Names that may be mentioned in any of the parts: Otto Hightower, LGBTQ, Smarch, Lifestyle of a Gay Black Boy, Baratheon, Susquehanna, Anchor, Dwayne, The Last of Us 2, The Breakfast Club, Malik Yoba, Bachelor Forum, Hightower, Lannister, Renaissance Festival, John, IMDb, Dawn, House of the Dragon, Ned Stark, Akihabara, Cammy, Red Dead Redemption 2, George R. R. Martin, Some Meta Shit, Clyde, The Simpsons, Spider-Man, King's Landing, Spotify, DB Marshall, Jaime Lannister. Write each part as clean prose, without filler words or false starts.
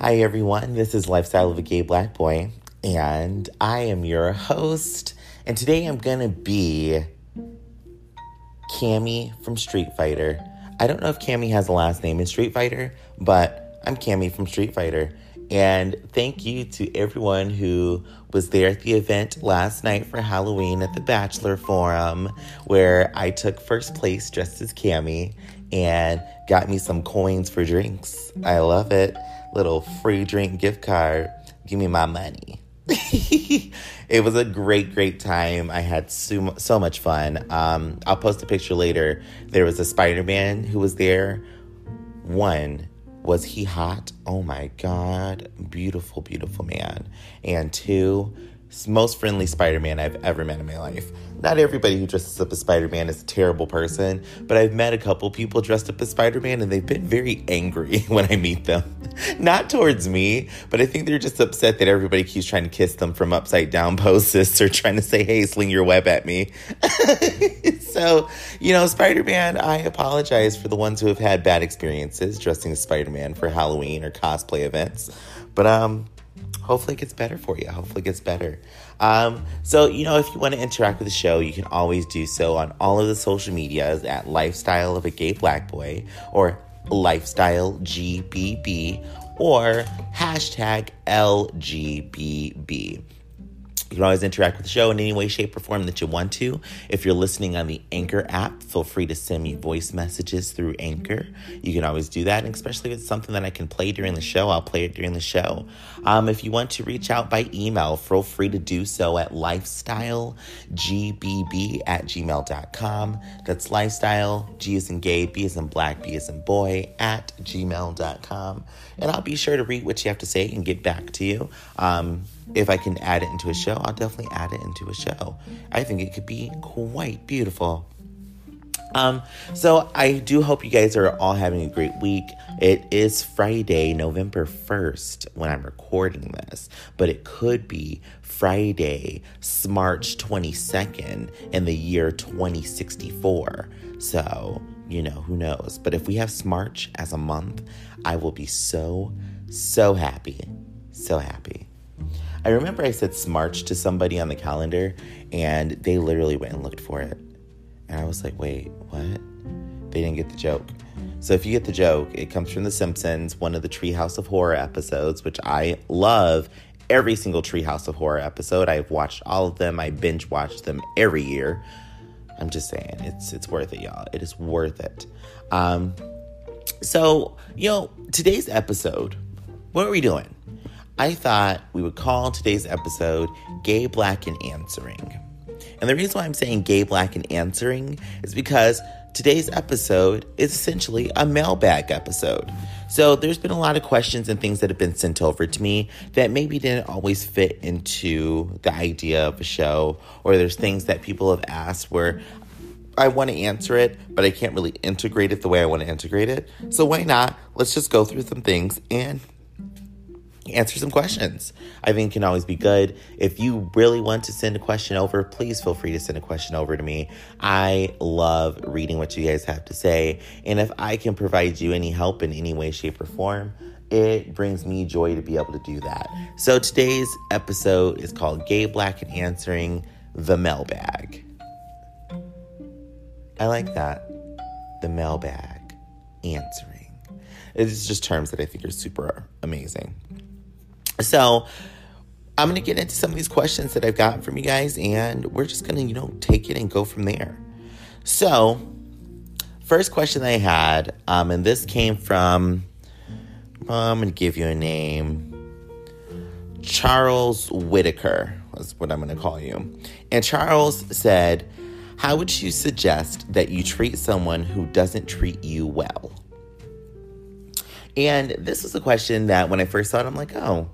Hi everyone, this is Lifestyle of a Gay Black Boy, and I am your host, and today I'm gonna be Cammy from Street Fighter. I don't know if Cammy has a last name in Street Fighter, but I'm Cammy from Street Fighter. And thank you to everyone who was there at the event last night for Halloween at the Bachelor Forum, where I took first place dressed as Cammy and got me some coins for drinks. I love it. Little free drink gift card. Give me my money. It was a great time. I had so much fun. I'll post a picture later. There was a Spider-Man who was there. One, was he hot? Oh my God. Beautiful man. And two, most friendly Spider-Man I've ever met in my life. Not everybody who dresses up as Spider-Man is a terrible person, but I've met a couple people dressed up as Spider-Man and they've been very angry when I meet them. Not towards me, but I think they're just upset that everybody keeps trying to kiss them from upside down poses or trying to say, hey, sling your web at me. So, you know, Spider-Man, I apologize for the ones who have had bad experiences dressing as Spider-Man for Halloween or cosplay events. But, hopefully it gets better for you. So, you know, if you want to interact with the show, you can always do so on all of the social medias at Lifestyle of a Gay Black Boy or Lifestyle GBB or hashtag LGBB. You can always interact with the show in any way, shape, or form that you want to. If you're listening on the Anchor app, feel free to send me voice messages through Anchor. You can always do that, and especially if it's something that I can play during the show, I'll play it during the show. If you want to reach out by email, feel free to do so at lifestylegbb@gmail.com. That's lifestyle, G as in gay, B as in black, B as in boy, at gmail.com. And I'll be sure to read what you have to say and get back to you. If I can add it into a show, I'll definitely add it into a show. I think it could be quite beautiful. So I do hope you guys are all having a great week. It is Friday, November 1st when I'm recording this, but it could be Friday, March 22nd in the year 2064. So, you know, who knows? But if we have Smarch as a month, I will be so happy. So happy. I remember I said Smarch to somebody on the calendar, and they literally went and looked for it. And I was like, wait, what? They didn't get the joke. So if you get the joke, it comes from The Simpsons, one of the Treehouse of Horror episodes, which I love. Every single Treehouse of Horror episode. I've watched all of them. I binge watch them every year. I'm just saying, it's worth it, y'all. It is worth it. So, you know, today's episode, what are we doing? I thought we would call today's episode Gay, Black, and Answering. And the reason why I'm saying Gay, Black, and Answering is because today's episode is essentially a mailbag episode. So there's been a lot of questions and things that have been sent over to me that maybe didn't always fit into the idea of a show, or there's things that people have asked where I want to answer it, but I can't really integrate it the way I want to integrate it. So why not? Let's just go through some things and answer some questions. I think it can always be good. If you really want to send a question over, please feel free to send a question over to me. I love reading what you guys have to say. And if I can provide you any help in any way, shape, or form, it brings me joy to be able to do that. So today's episode is called Gay, Black, and Answering the Mailbag. I like that. The Mailbag. Answering. It's just terms that I think are super amazing. So I'm going to get into some of these questions that I've gotten from you guys, and we're just going to, you know, take it and go from there. So first question I had, and this came from, I'm going to give you a name, Charles Whittaker. That's what I'm going to call you. And Charles said, how would you suggest that you treat someone who doesn't treat you well? And this was a question that when I first saw it, I'm like, oh,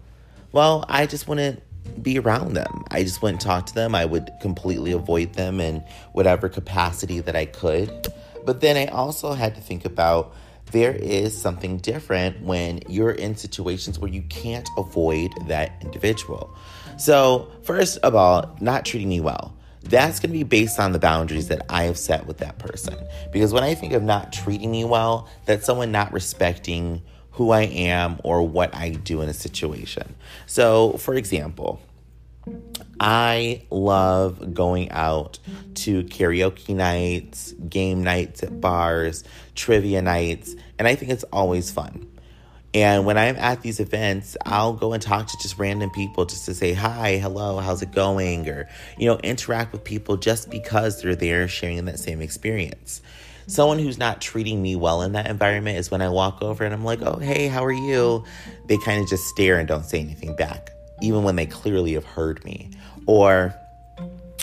well, I just wouldn't be around them. I just wouldn't talk to them. I would completely avoid them in whatever capacity that I could. But then I also had to think about there is something different when you're in situations where you can't avoid that individual. So first of all, not treating me well. That's going to be based on the boundaries that I have set with that person. Because when I think of not treating me well, that's someone not respecting who I am or what I do in a situation. So, for example, I love going out to karaoke nights, game nights at bars, trivia nights, and I think it's always fun. And when I'm at these events, I'll go and talk to just random people just to say, hi, hello, how's it going? Or, you know, interact with people just because they're there sharing that same experience. Someone who's not treating me well in that environment is when I walk over and I'm like, oh, hey, how are you? They kind of just stare and don't say anything back, even when they clearly have heard me. Or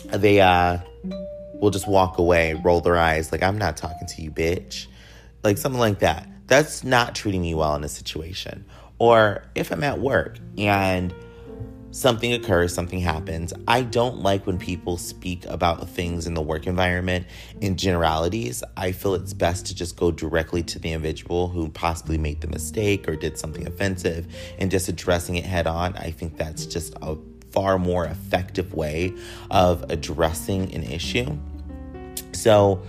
they will just walk away, roll their eyes, like, I'm not talking to you, bitch. Like something like that. That's not treating me well in a situation. Or if I'm at work and something occurs, something happens, I don't like when people speak about things in the work environment in generalities. I feel it's best to just go directly to the individual who possibly made the mistake or did something offensive and just addressing it head on. I think that's just a far more effective way of addressing an issue. So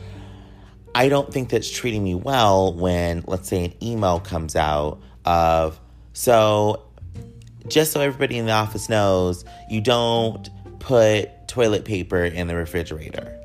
I don't think that's treating me well when, let's say, an email comes out of, so just so everybody in the office knows, you don't put toilet paper in the refrigerator.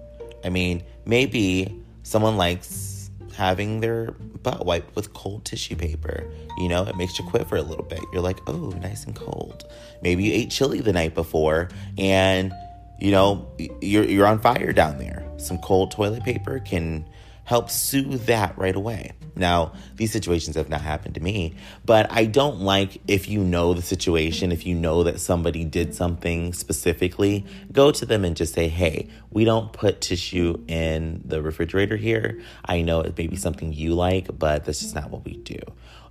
I mean, maybe someone likes having their butt wiped with cold tissue paper. You know, it makes you quiver a little bit. You're like, oh, nice and cold. Maybe you ate chili the night before and, you know, you're on fire down there. Some cold toilet paper can help soothe that right away. Now, these situations have not happened to me, but I don't like, if you know the situation, if you know that somebody did something specifically, go to them and just say, hey, we don't put tissue in the refrigerator here. I know it may be something you like, but that's just not what we do.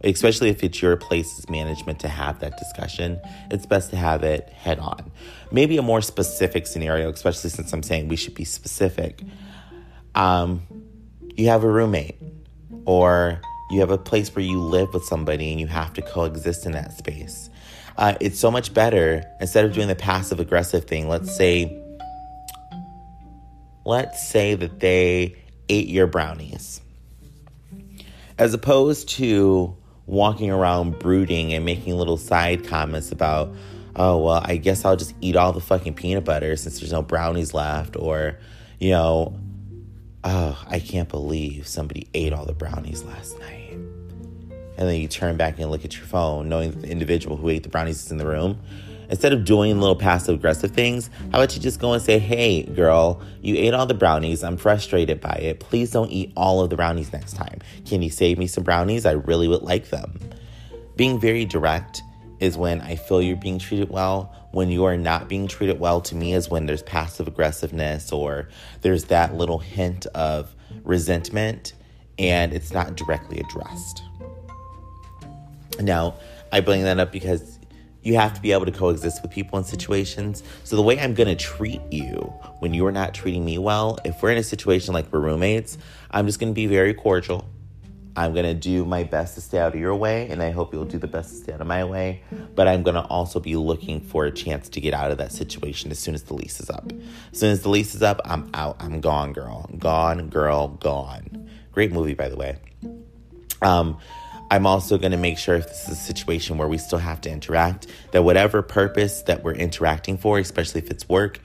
Especially if it's your place's management to have that discussion, it's best to have it head on. Maybe a more specific scenario, especially since I'm saying we should be specific. You have a roommate, or you have a place where you live with somebody and you have to coexist in that space. It's so much better, instead of doing the passive aggressive thing, let's say that they ate your brownies. As opposed to walking around brooding and making little side comments about, oh, well, I guess I'll just eat all the fucking peanut butter since there's no brownies left, or, you know, oh, I can't believe somebody ate all the brownies last night. And then you turn back and look at your phone, knowing that the individual who ate the brownies is in the room. Instead of doing little passive-aggressive things, how about you just go and say, hey, girl, you ate all the brownies. I'm frustrated by it. Please don't eat all of the brownies next time. Can you save me some brownies? I really would like them. Being very direct is when I feel you're being treated well. When you are not being treated well, to me, is when there's passive aggressiveness or there's that little hint of resentment and it's not directly addressed. Now, I bring that up because you have to be able to coexist with people in situations. So the way I'm going to treat you when you're not treating me well, if we're in a situation like we're roommates, I'm just going to be very cordial. I'm going to do my best to stay out of your way, and I hope you'll do the best to stay out of my way. But I'm going to also be looking for a chance to get out of that situation as soon as the lease is up. As soon as the lease is up, I'm out. I'm gone, girl. Gone, girl, gone. Great movie, by the way. I'm also going to make sure, if this is a situation where we still have to interact, that whatever purpose that we're interacting for, especially if it's work,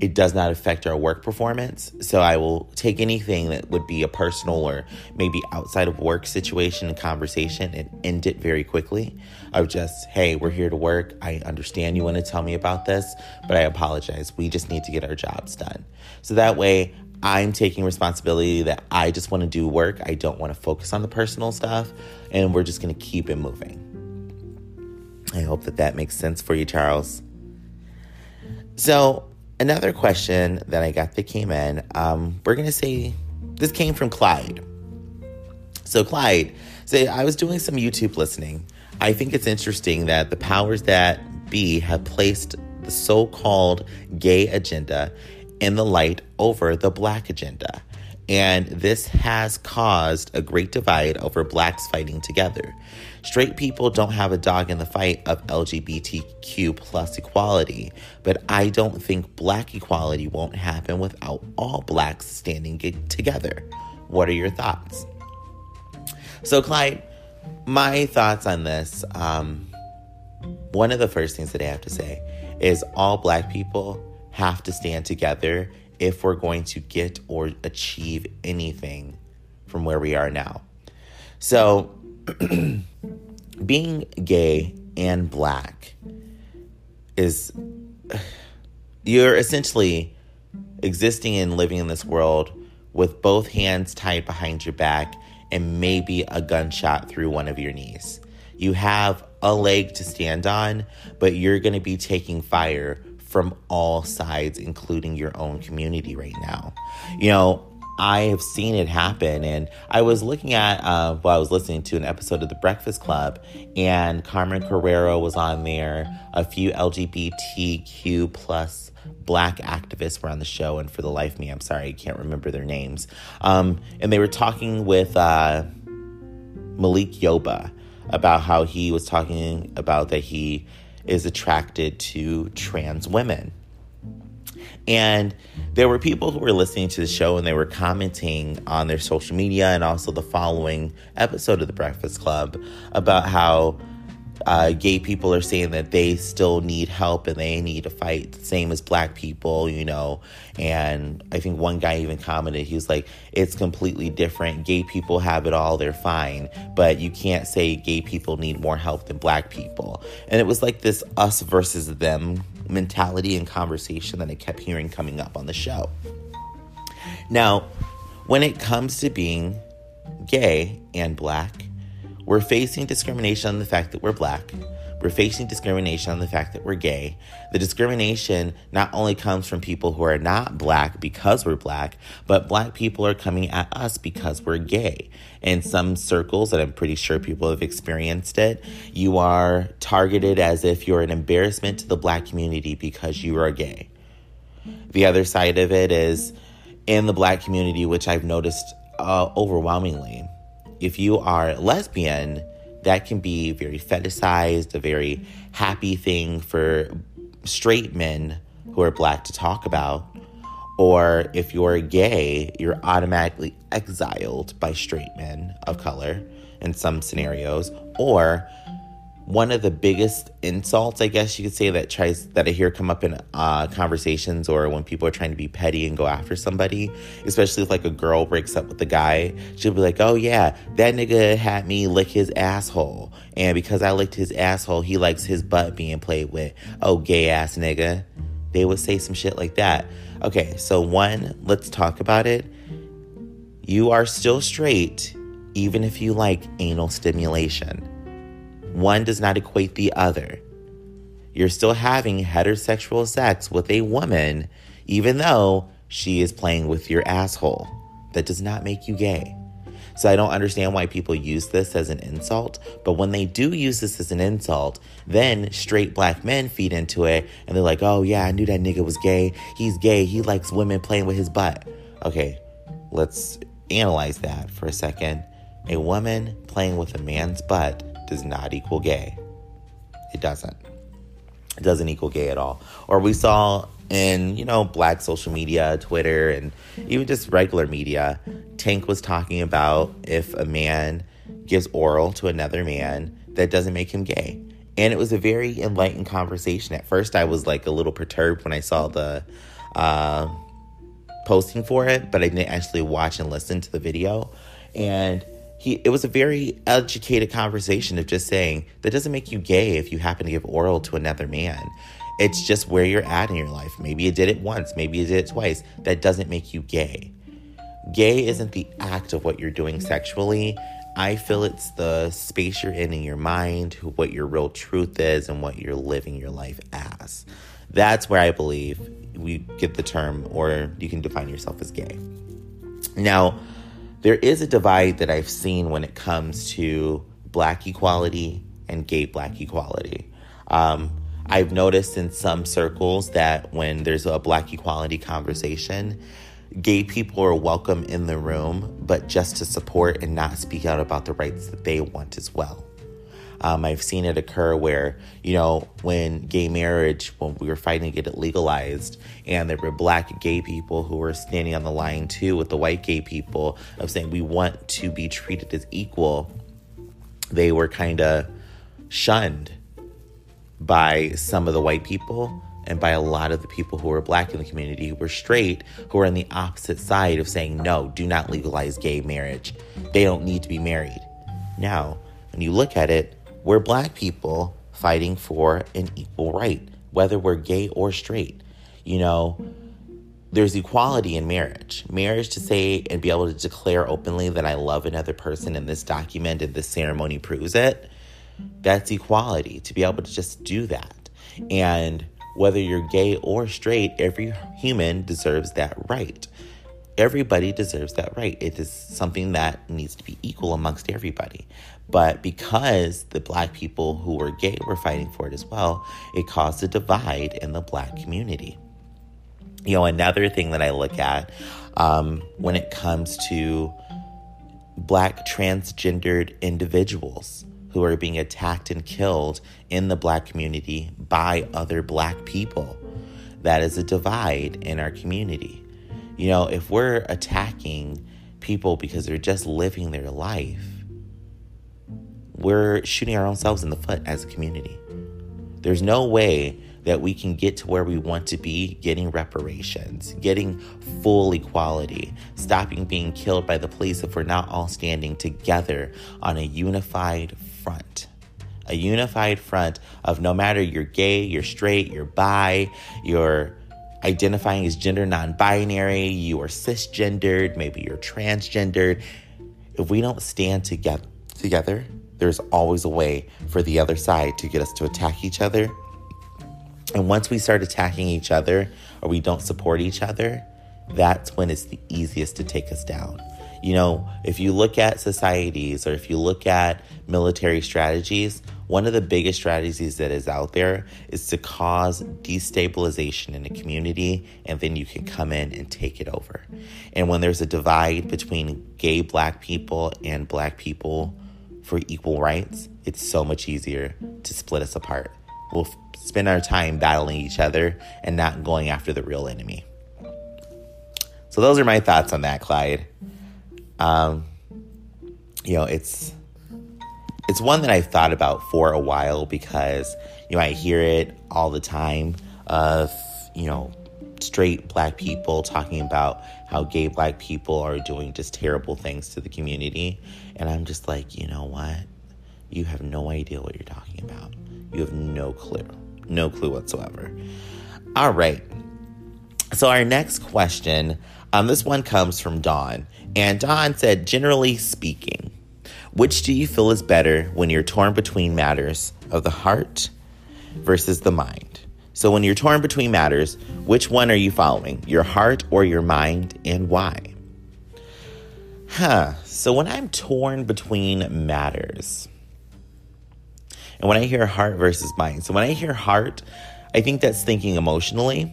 it does not affect our work performance. So I will take anything that would be a personal or maybe outside of work situation and conversation and end it very quickly. Of just, hey, we're here to work. I understand you want to tell me about this, but I apologize. We just need to get our jobs done. So that way I'm taking responsibility that I just want to do work. I don't want to focus on the personal stuff, and we're just going to keep it moving. I hope that makes sense for you, Charles. So another question that I got that came in, we're going to say this came from Clyde. So Clyde said, I was doing some YouTube listening. I think it's interesting that the powers that be have placed the so-called gay agenda in the light over the black agenda. And this has caused a great divide over blacks fighting together. Straight people don't have a dog in the fight of LGBTQ plus equality, but I don't think black equality won't happen without all blacks standing together. What are your thoughts? So, Clyde, my thoughts on this, one of the first things that I have to say is all black people have to stand together if we're going to get or achieve anything from where we are now. So being gay and black is, you're essentially existing and living in this world with both hands tied behind your back and maybe a gunshot through one of your knees. You have a leg to stand on, but you're going to be taking fire from all sides, including your own community right now. You know, I have seen it happen, and I was looking at, I was listening to an episode of The Breakfast Club, and Carmen Carrero was on there. A few LGBTQ plus black activists were on the show, and for the life of me, I'm sorry, I can't remember their names. And they were talking with Malik Yoba about how he was talking about that he is attracted to trans women. And there were people who were listening to the show and they were commenting on their social media and also the following episode of The Breakfast Club about how gay people are saying that they still need help and they need to fight, same as black people, you know. And I think one guy even commented, he was like, it's completely different. Gay people have it all, they're fine. But you can't say gay people need more help than black people. And it was like this us versus them mentality and conversation that I kept hearing coming up on the show. Now, when it comes to being gay and black, we're facing discrimination on the fact that we're black. We're facing discrimination on the fact that we're gay. The discrimination not only comes from people who are not black because we're black, but black people are coming at us because we're gay. In some circles, and I'm pretty sure people have experienced it, you are targeted as if you're an embarrassment to the black community because you are gay. The other side of it is in the black community, which I've noticed overwhelmingly, if you are lesbian, that can be very fetishized, a very happy thing for straight men who are black to talk about. Or if you're gay, you're automatically exiled by straight men of color in some scenarios. Or one of the biggest insults, I guess you could say, that I hear come up in conversations or when people are trying to be petty and go after somebody, especially if like a girl breaks up with a guy, she'll be like, oh yeah, that nigga had me lick his asshole. And because I licked his asshole, he likes his butt being played with. Oh, gay ass nigga. They would say some shit like that. Okay, so one, let's talk about it. You are still straight, even if you like anal stimulation. One does not equate the other. You're still having heterosexual sex with a woman, even though she is playing with your asshole. That does not make you gay. So I don't understand why people use this as an insult, but when they do use this as an insult, then straight black men feed into it, and they're like, oh yeah, I knew that nigga was gay. He's gay. He likes women playing with his butt. Okay, let's analyze that for a second. A woman playing with a man's butt does not equal gay. It doesn't. It doesn't equal gay at all. Or we saw in, you know, black social media, Twitter, and even just regular media, Tank was talking about if a man gives oral to another man, that doesn't make him gay. And it was a very enlightened conversation. At first, I was like a little perturbed when I saw the posting for it, but I didn't actually watch and listen to the video. And it was a very educated conversation of just saying, that doesn't make you gay if you happen to give oral to another man. It's just where you're at in your life. Maybe you did it once. Maybe you did it twice. That doesn't make you gay. Gay isn't the act of what you're doing sexually. I feel it's the space you're in your mind, what your real truth is, and what you're living your life as. That's where I believe we get the term, or you can define yourself as gay. Now, there is a divide that I've seen when it comes to black equality and gay black equality. I've noticed in some circles that when there's a black equality conversation, gay people are welcome in the room, but just to support and not speak out about the rights that they want as well. I've seen it occur where, you know, when gay marriage, when we were fighting to get it legalized, and there were black gay people who were standing on the line too with the white gay people of saying we want to be treated as equal, they were kind of shunned by some of the white people and by a lot of the people who were black in the community who were straight, who were on the opposite side of saying, no, do not legalize gay marriage. They don't need to be married. Now, when you look at it, we're black people fighting for an equal right, whether we're gay or straight. You know, there's equality in marriage. Marriage, to say and be able to declare openly that I love another person and this document and this ceremony proves it, that's equality, to be able to just do that. And whether you're gay or straight, every human deserves that right. Everybody deserves that right. It is something that needs to be equal amongst everybody. But because the black people who were gay were fighting for it as well, it caused a divide in the black community. You know, another thing that I look at when it comes to black transgendered individuals who are being attacked and killed in the black community by other black people, that is a divide in our community. You know, if we're attacking people because they're just living their life, we're shooting our own selves in the foot as a community. There's no way that we can get to where we want to be, getting reparations, getting full equality, stopping being killed by the police if we're not all standing together on a unified front. A unified front of no matter you're gay, you're straight, you're bi, you're identifying as gender non-binary, you are cisgendered, maybe you're transgendered. If we don't stand together, there's always a way for the other side to get us to attack each other. And once we start attacking each other or we don't support each other, that's when it's the easiest to take us down. You know, if you look at societies or if you look at military strategies, one of the biggest strategies that is out there is to cause destabilization in a community, and then you can come in and take it over. And when there's a divide between gay black people and black people for equal rights, it's so much easier to split us apart. We'll spend our time battling each other and not going after the real enemy. So those are my thoughts on that, Clyde. You know, it's one that I've thought about for a while because, you know, I hear it all the time of, you know, straight black people talking about how gay black people are doing just terrible things to the community. And I'm just like, you know what? You have no idea what you're talking about. You have no clue whatsoever. All right. So our next question, this one comes from Dawn. And Dawn said, generally speaking, which do you feel is better when you're torn between matters of the heart versus the mind? So when you're torn between matters, which one are you following? Your heart or your mind, and why? So when I'm torn between matters, and when I hear heart versus mind, so when I hear heart, I think that's thinking emotionally.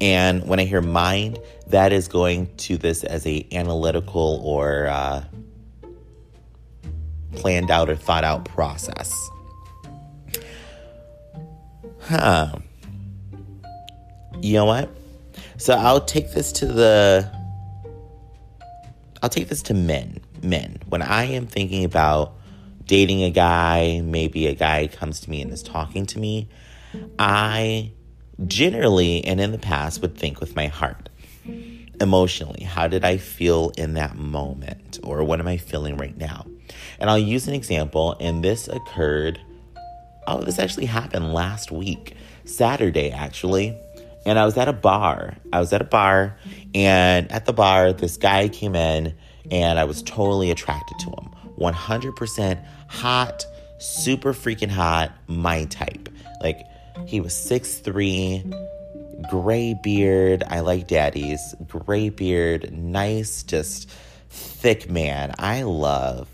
And when I hear mind, that is going to this as a analytical or planned out or thought out process. You know what? So I'll take this to men. Men. When I am thinking about dating a guy, maybe a guy comes to me and is talking to me, I generally and in the past would think with my heart. Emotionally, how did I feel in that moment? Or what am I feeling right now? And I'll use an example, and this actually happened last week, Saturday actually. And I was at a bar. And at the bar, this guy came in, and I was totally attracted to him. 100% hot, super freaking hot, my type. Like, he was 6'3", gray beard. I like daddies. Gray beard, nice, just thick man. I love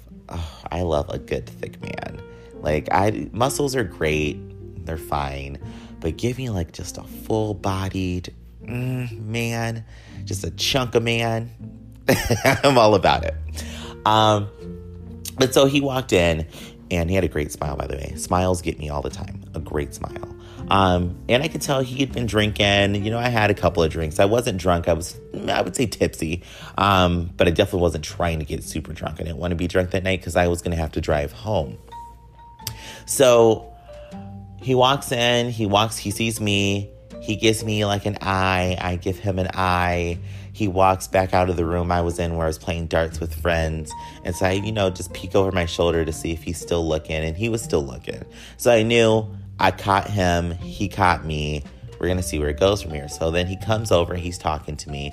a good thick man. Like, muscles are great. They're fine. But give me, like, just a full-bodied man, just a chunk of man. I'm all about it. But so he walked in, and he had a great smile, by the way. Smiles get me all the time. A great smile. And I could tell he had been drinking. You know, I had a couple of drinks. I wasn't drunk. I would say tipsy. But I definitely wasn't trying to get super drunk. I didn't want to be drunk that night because I was going to have to drive home. So he walks in. He sees me. He gives me like an eye. I give him an eye. He walks back out of the room I was in where I was playing darts with friends. And so I, just peek over my shoulder to see if he's still looking. And he was still looking. So I knew I caught him. He caught me. We're going to see where it goes from here. So then he comes over. He's talking to me.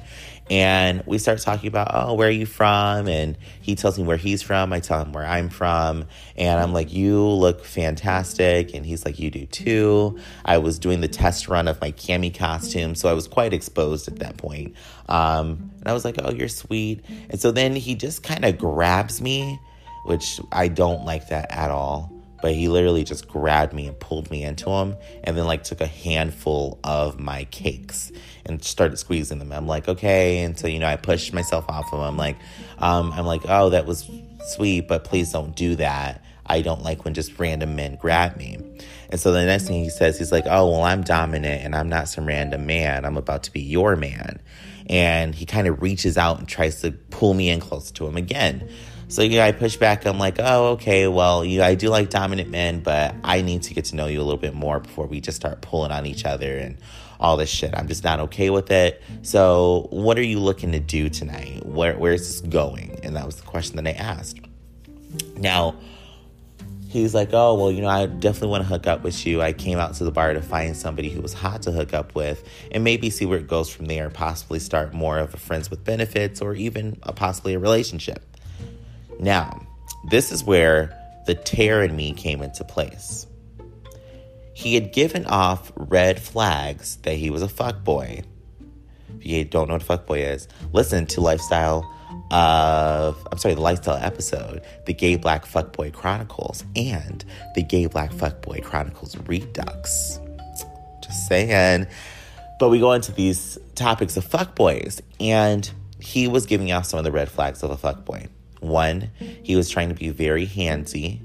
And we start talking about, where are you from? And he tells me where he's from. I tell him where I'm from. And I'm like, you look fantastic. And he's like, you do too. I was doing the test run of my Cammy costume. So I was quite exposed at that point. And I was like, oh, you're sweet. And so then he just kind of grabs me, which I don't like that at all. But he literally just grabbed me and pulled me into him and then, took a handful of my cakes and started squeezing them. I'm like, okay. And so, I pushed myself off of him. I'm like, oh, that was sweet, but please don't do that. I don't like when just random men grab me. And so the next thing he says, he's like, oh, well, I'm dominant and I'm not some random man. I'm about to be your man. And he kind of reaches out and tries to pull me in close to him again. So, I push back. I'm like, oh, okay, well, I do like dominant men, but I need to get to know you a little bit more before we just start pulling on each other and all this shit. I'm just not okay with it. So what are you looking to do tonight? Where is this going? And that was the question that I asked. Now, he's like, oh, well, I definitely want to hook up with you. I came out to the bar to find somebody who was hot to hook up with and maybe see where it goes from there, possibly start more of a friends with benefits or even possibly a relationship. Now, this is where the tear in me came into place. He had given off red flags that he was a fuckboy. If you don't know what a fuckboy is, listen to the Lifestyle episode, The Gay Black Fuckboy Chronicles, and The Gay Black Fuckboy Chronicles Redux. Just saying. But we go into these topics of fuckboys, and he was giving off some of the red flags of a fuckboy. 1, he was trying to be very handsy.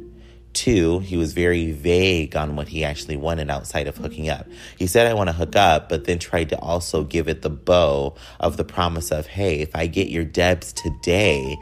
2, he was very vague on what he actually wanted outside of hooking up. He said, I want to hook up, but then tried to also give it the bow of the promise of, hey, if I get your Debs today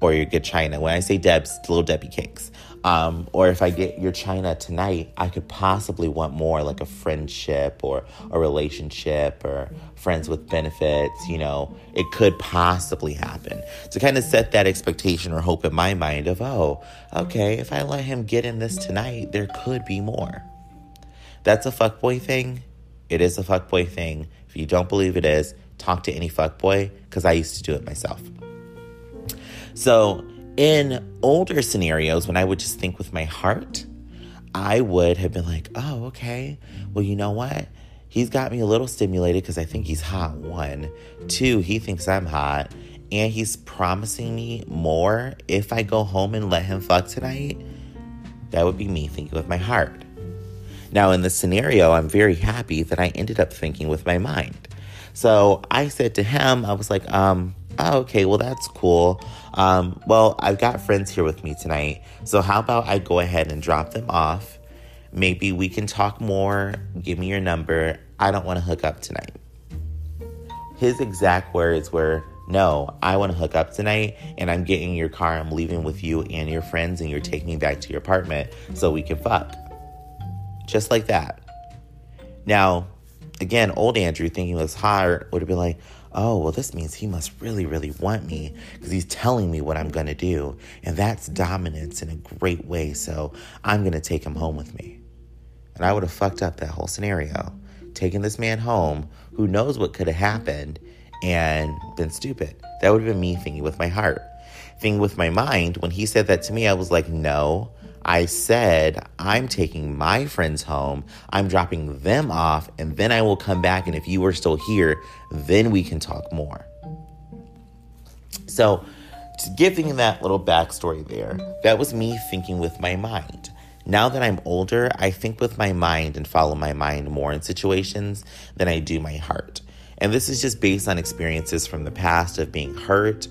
or your good China, when I say Debs, little Debbie cakes, or if I get your China tonight, I could possibly want more like a friendship or a relationship or friends with benefits, it could possibly happen. To kind of set that expectation or hope in my mind of, oh, okay, if I let him get in this tonight, there could be more. That's a fuckboy thing. It is a fuckboy thing. If you don't believe it is, talk to any fuckboy, because I used to do it myself. So in older scenarios, when I would just think with my heart, I would have been like, oh, okay, well, you know what? He's got me a little stimulated because I think he's hot, 1. 2, he thinks I'm hot, and he's promising me more if I go home and let him fuck tonight. That would be me thinking with my heart. Now, in this scenario, I'm very happy that I ended up thinking with my mind. So I said to him, I was like, oh, okay, well, that's cool. Well, I've got friends here with me tonight. So how about I go ahead and drop them off? Maybe we can talk more. Give me your number. I don't want to hook up tonight. His exact words were, no, I want to hook up tonight, and I'm getting your car. I'm leaving with you and your friends, and you're taking me back to your apartment so we can fuck. Just like that. Now, again, old Andrew thinking it was hard would have been like, oh, well, this means he must really, really want me because he's telling me what I'm going to do. And that's dominance in a great way. So I'm going to take him home with me. And I would have fucked up that whole scenario, taking this man home who knows what could have happened and been stupid. That would have been me thinking with my heart. Thinking with my mind, when he said that to me, I was like, no. I said, I'm taking my friends home, I'm dropping them off, and then I will come back, and if you are still here, then we can talk more. So, giving that little backstory there, that was me thinking with my mind. Now that I'm older, I think with my mind and follow my mind more in situations than I do my heart. And this is just based on experiences from the past of being hurt,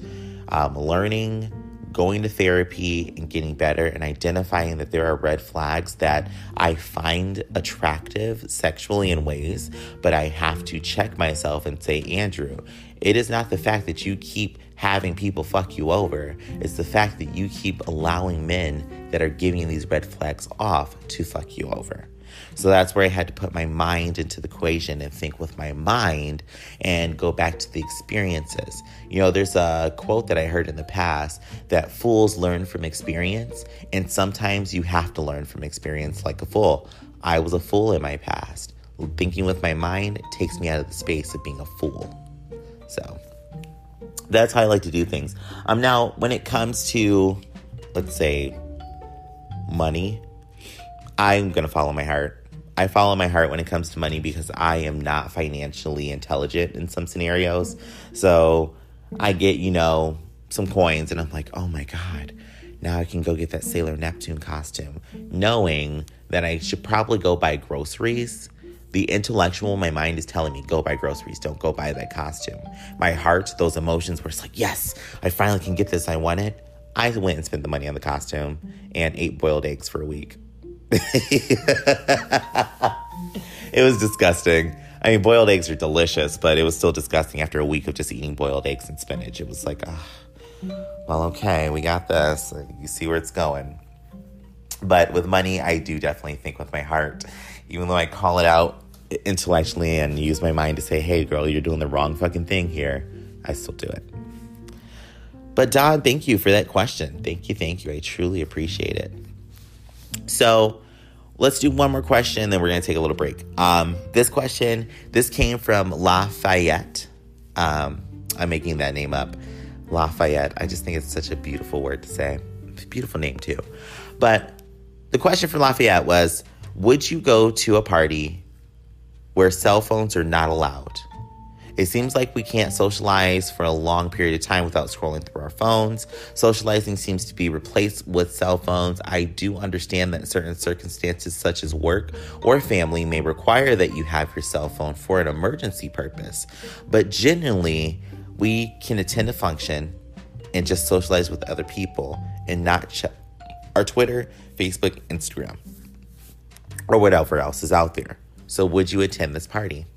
learning, going to therapy, and getting better, and identifying that there are red flags that I find attractive sexually in ways, but I have to check myself and say, Andrew, it is not the fact that you keep having people fuck you over. It's the fact that you keep allowing men that are giving these red flags off to fuck you over. So that's where I had to put my mind into the equation and think with my mind and go back to the experiences. You know, there's a quote that I heard in the past that fools learn from experience, and sometimes you have to learn from experience like a fool. I was a fool in my past. Thinking with my mind takes me out of the space of being a fool. So that's how I like to do things. Now, when it comes to, let's say, money, I'm going to follow my heart. I follow my heart when it comes to money because I am not financially intelligent in some scenarios. So I get, you know, some coins and I'm like, oh my God, now I can go get that Sailor Neptune costume. Knowing that I should probably go buy groceries. The intellectual in my mind is telling me, go buy groceries, don't go buy that costume. My heart, those emotions were just like, yes, I finally can get this, I want it. I went and spent the money on the costume and ate boiled eggs for a week. It was disgusting. I mean, boiled eggs are delicious, but it was still disgusting after a week of just eating boiled eggs and spinach. It was like, well, okay, we got this. You see where it's going. But with money, I do definitely think with my heart. Even though I call it out intellectually and use my mind to say, hey, girl, you're doing the wrong fucking thing here, I still do it. But Don, thank you for that question. Thank you. I truly appreciate it. So let's do one more question, then we're going to take a little break. This came from Lafayette. I'm making that name up. Lafayette. I just think it's such a beautiful word to say. It's a beautiful name too. But the question from Lafayette was, would you go to a party where cell phones are not allowed? It seems like we can't socialize for a long period of time without scrolling through our phones. Socializing seems to be replaced with cell phones. I do understand that certain circumstances such as work or family may require that you have your cell phone for an emergency purpose. But generally, we can attend a function and just socialize with other people and not check our Twitter, Facebook, Instagram, or whatever else is out there. So would you attend this party?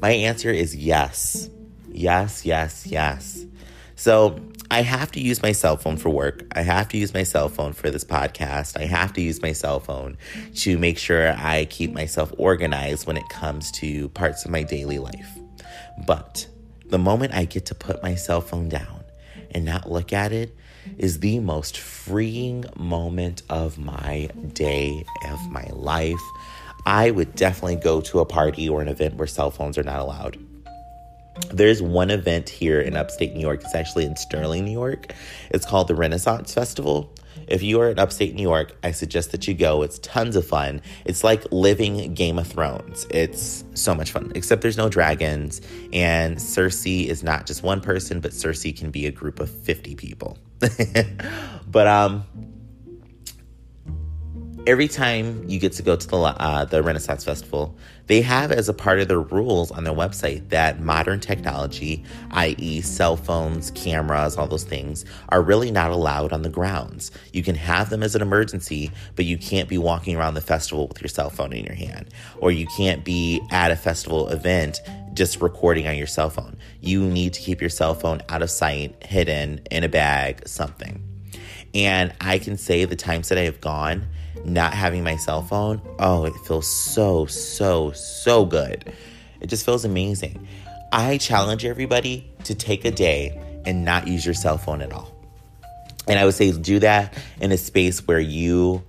My answer is yes. Yes. So I have to use my cell phone for work. I have to use my cell phone for this podcast. I have to use my cell phone to make sure I keep myself organized when it comes to parts of my daily life. But the moment I get to put my cell phone down and not look at it is the most freeing moment of my day, of my life. I would definitely go to a party or an event where cell phones are not allowed. There's one event here in upstate New York. It's actually in Sterling, New York. It's called the Renaissance Festival. If you are in upstate New York, I suggest that you go. It's tons of fun. It's like living Game of Thrones. It's so much fun, except there's no dragons. And Cersei is not just one person, but Cersei can be a group of 50 people. But every time you get to go to the Renaissance Festival, they have as a part of their rules on their website that modern technology, i.e. cell phones, cameras, all those things, are really not allowed on the grounds. You can have them as an emergency, but you can't be walking around the festival with your cell phone in your hand. Or you can't be at a festival event just recording on your cell phone. You need to keep your cell phone out of sight, hidden, in a bag, something. And I can say the times that I have gone, not having my cell phone, oh, it feels so good. It just feels amazing. I challenge everybody to take a day and not use your cell phone at all. And I would say do that in a space where you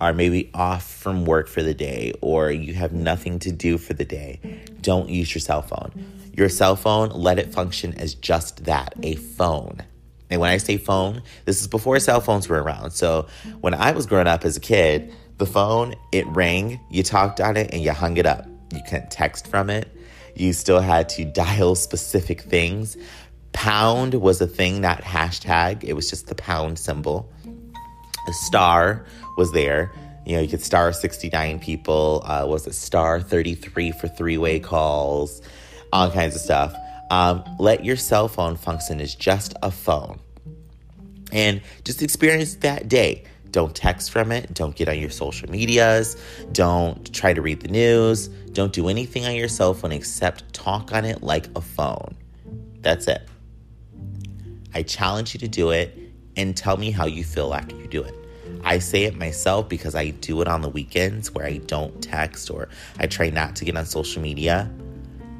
are maybe off from work for the day or you have nothing to do for the day. Don't use your cell phone. Your cell phone, let it function as just that, a phone. And when I say phone, this is before cell phones were around. So when I was growing up as a kid, the phone, it rang, you talked on it, and you hung it up. You couldn't text from it. You still had to dial specific things. Pound was a thing, not hashtag. It was just the pound symbol. A star was there. You know, you could star 69 people. Was it star 33 for three-way calls? all kinds of stuff. Let your cell phone function as just a phone. And just experience that day. Don't text from it. Don't get on your social medias. Don't try to read the news. Don't do anything on your cell phone except talk on it like a phone. That's it. I challenge you to do it and tell me how you feel after you do it. I say it myself because I do it on the weekends where I don't text or I try not to get on social media.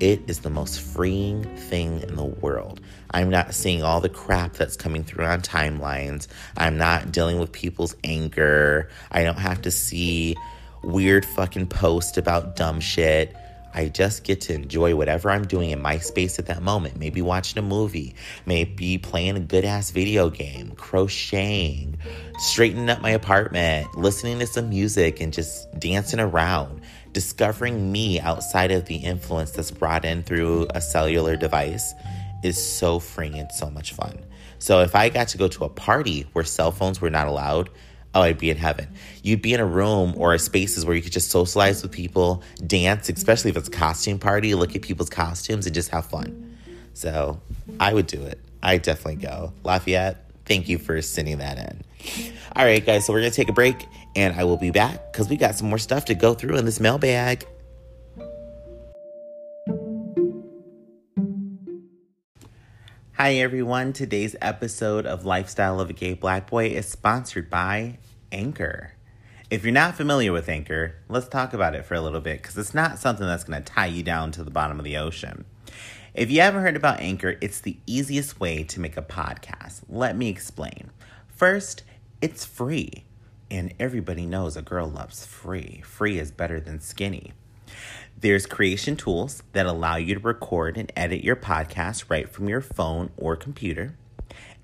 It is the most freeing thing in the world. I'm not seeing all the crap that's coming through on timelines. I'm not dealing with people's anger. I don't have to see weird fucking posts about dumb shit. I just get to enjoy whatever I'm doing in my space at that moment. Maybe watching a movie, maybe playing a good-ass video game, crocheting, straightening up my apartment, listening to some music and just dancing around, discovering me outside of the influence that's brought in through a cellular device is so freeing and so much fun. So if I got to go to a party where cell phones were not allowed, oh, I'd be in heaven. You'd be in a room or spaces where you could just socialize with people, dance, especially if it's a costume party, look at people's costumes and just have fun. So I would do it. I'd definitely go. Lafayette, thank you for sending that in. All right, guys, so we're going to take a break and I will be back because we got some more stuff to go through in this mailbag. Hi everyone, today's episode of Lifestyle of a Gay Black Boy is sponsored by Anchor. If you're not familiar with Anchor, let's talk about it for a little bit because it's not something that's going to tie you down to the bottom of the ocean. If you haven't heard about Anchor, it's the easiest way to make a podcast. Let me explain. First, it's free, and everybody knows a girl loves free. Free is better than skinny. There's creation tools that allow you to record and edit your podcast right from your phone or computer.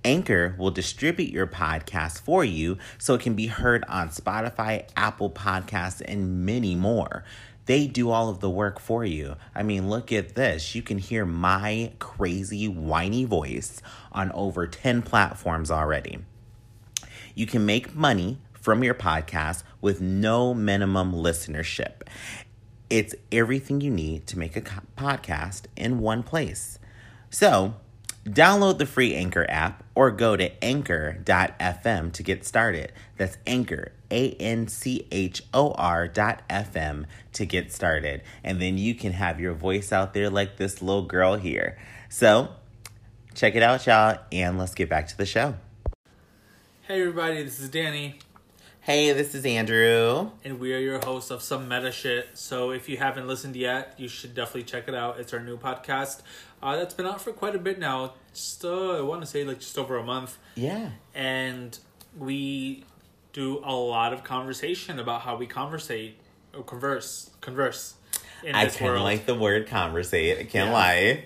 Anchor will distribute your podcast for you so it can be heard on Spotify, Apple Podcasts, and many more. They do all of the work for you. I mean, look at this. You can hear my crazy, whiny voice on over 10 platforms already. You can make money from your podcast with no minimum listenership. It's everything you need to make a podcast in one place. So, download the free Anchor app or go to anchor.fm to get started. That's Anchor, ANCHOR.fm to get started. And then you can have your voice out there like this little girl here. So, check it out, y'all, and let's get back to the show. Hey, everybody, this is Danny. Hey, this is Andrew. And we are your hosts of Some Meta Shit. So if you haven't listened yet, you should definitely check it out. It's our new podcast that's been out for quite a bit now. I want to say just over a month. Yeah. And we do a lot of conversation about how we converse in this world. I kind of like the word conversate. I can't lie.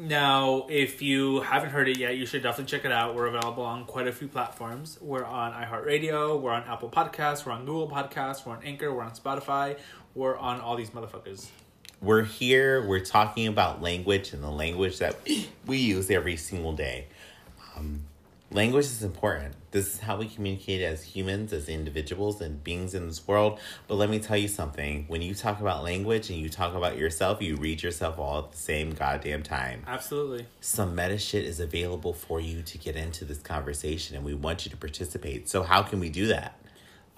Now, if you haven't heard it yet, you should definitely check it out. We're available on quite a few platforms. We're on iHeartRadio. We're on Apple Podcasts. We're on Google Podcasts. We're on Anchor. We're on Spotify. We're on all these motherfuckers. We're here. We're talking about language and the language that we use every single day. Language is important. This is how we communicate as humans, as individuals, and beings in this world. But let me tell you something. When you talk about language and you talk about yourself, you read yourself all at the same goddamn time. Absolutely. Some Meta Shit is available for you to get into this conversation, and we want you to participate. So how can we do that?